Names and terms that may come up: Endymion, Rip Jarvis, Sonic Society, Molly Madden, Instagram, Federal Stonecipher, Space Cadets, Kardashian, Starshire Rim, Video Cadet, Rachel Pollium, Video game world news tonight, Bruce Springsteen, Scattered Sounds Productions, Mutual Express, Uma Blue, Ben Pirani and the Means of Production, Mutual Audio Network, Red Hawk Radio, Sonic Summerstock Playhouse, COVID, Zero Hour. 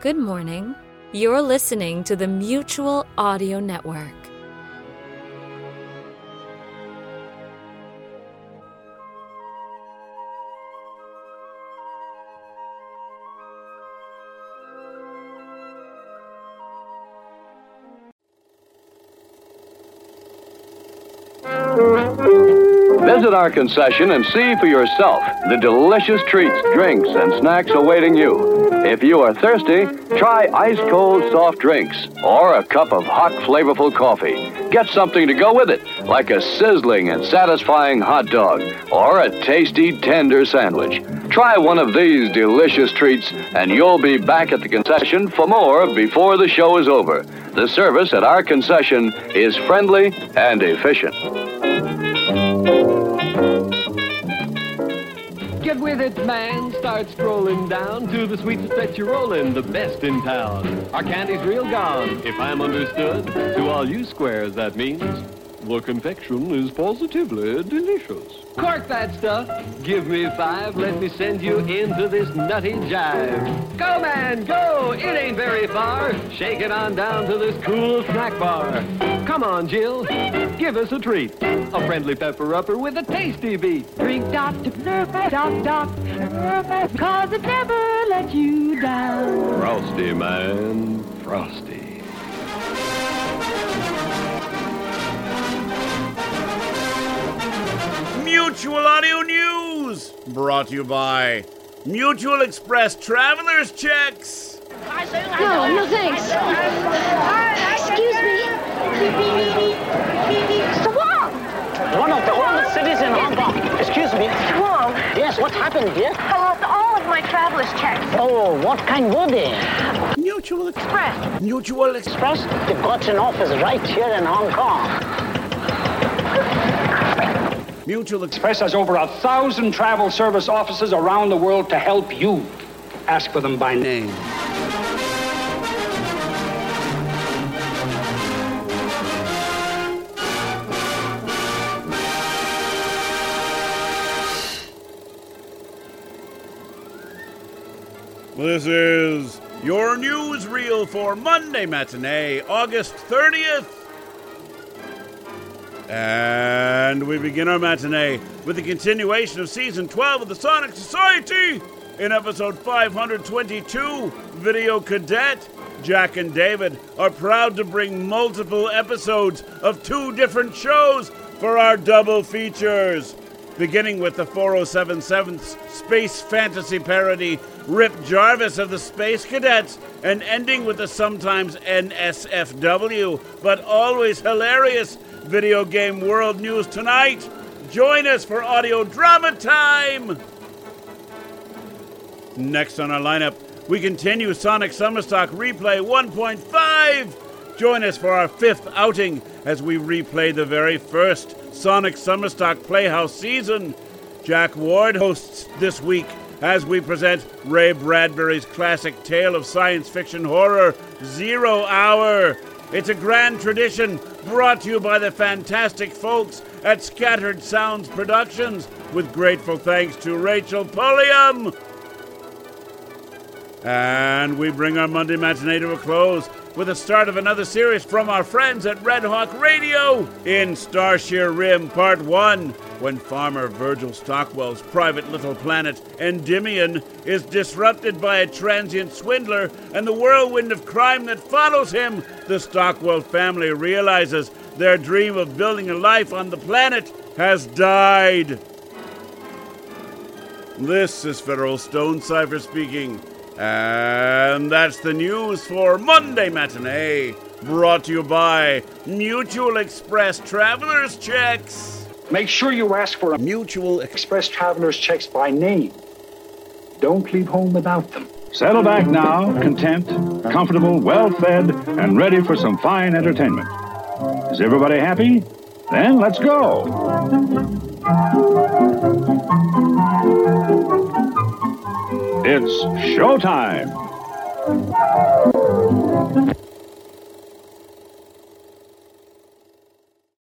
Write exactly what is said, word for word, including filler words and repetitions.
Good morning. You're listening to the Mutual Audio Network. Visit our concession and see for yourself the delicious treats, drinks, and snacks awaiting you. If you are thirsty, try ice-cold soft drinks or a cup of hot, flavorful coffee. Get something to go with it, like a sizzling and satisfying hot dog or a tasty, tender sandwich. Try one of these delicious treats, and you'll be back at the concession for more before the show is over. The service at our concession is friendly and efficient. Get with it, man. Start scrolling down to the sweets that you're rolling, the best in town. Our candy's real gone, if I'm understood. To all you squares, that means the confection is positively delicious. Cork that stuff. Give me five. Let me send you into this nutty jive. Go, man, go. It ain't very far. Shake it on down to this cool snack bar. Come on, Jill. Give us a treat. A friendly pepper-upper with a tasty beat. Drink Doctor Pepper, Doc, Doctor Pepper, cause it never let you down. Frosty, man, frosty. Mutual Audio News, brought to you by Mutual Express Traveler's Checks. No, no thanks. Excuse me. Swan! One of the oldest cities in Hong Kong. Excuse me. Swan? Yes, what happened, dear? I lost all of my traveler's checks. Oh, what kind were they? Mutual Express. Mutual Express? They've got an office right here in Hong Kong. Mutual Express has over a thousand travel service offices around the world to help you. Ask for them by name. This is your newsreel for Monday matinee, August thirtieth. And we begin our matinee with the continuation of Season twelve of the Sonic Society. In Episode five hundred twenty-two, Video Cadet, Jack and David are proud to bring multiple episodes of two different shows for our double features. Beginning with the four oh seven seventh's space fantasy parody, Rip Jarvis of the Space Cadets, and ending with the sometimes N S F W, but always hilarious Video Game World News Tonight. Join us for audio drama time! Next on our lineup, we continue Sonic Summerstock Replay one point five. Join us for our fifth outing as we replay the very first Sonic Summerstock Playhouse season. Jack Ward hosts this week as we present Ray Bradbury's classic tale of science fiction horror, Zero Hour. It's a grand tradition brought to you by the fantastic folks at Scattered Sounds Productions, with grateful thanks to Rachel Pollium. And we bring our Monday matinee to a close with the start of another series from our friends at Red Hawk Radio in Starshire Rim Part one, when farmer Virgil Stockwell's private little planet, Endymion, is disrupted by a transient swindler and the whirlwind of crime that follows him. The Stockwell family realizes their dream of building a life on the planet has died. This is Federal Stonecipher speaking. And that's the news for Monday matinee, Brought to you by Mutual Express Traveler's Checks. Make sure you ask for a Mutual Express Traveler's Checks by name. Don't leave home without them. Settle back now, content, comfortable, well-fed, and ready for some fine entertainment. Is everybody happy? Then let's go. It's showtime.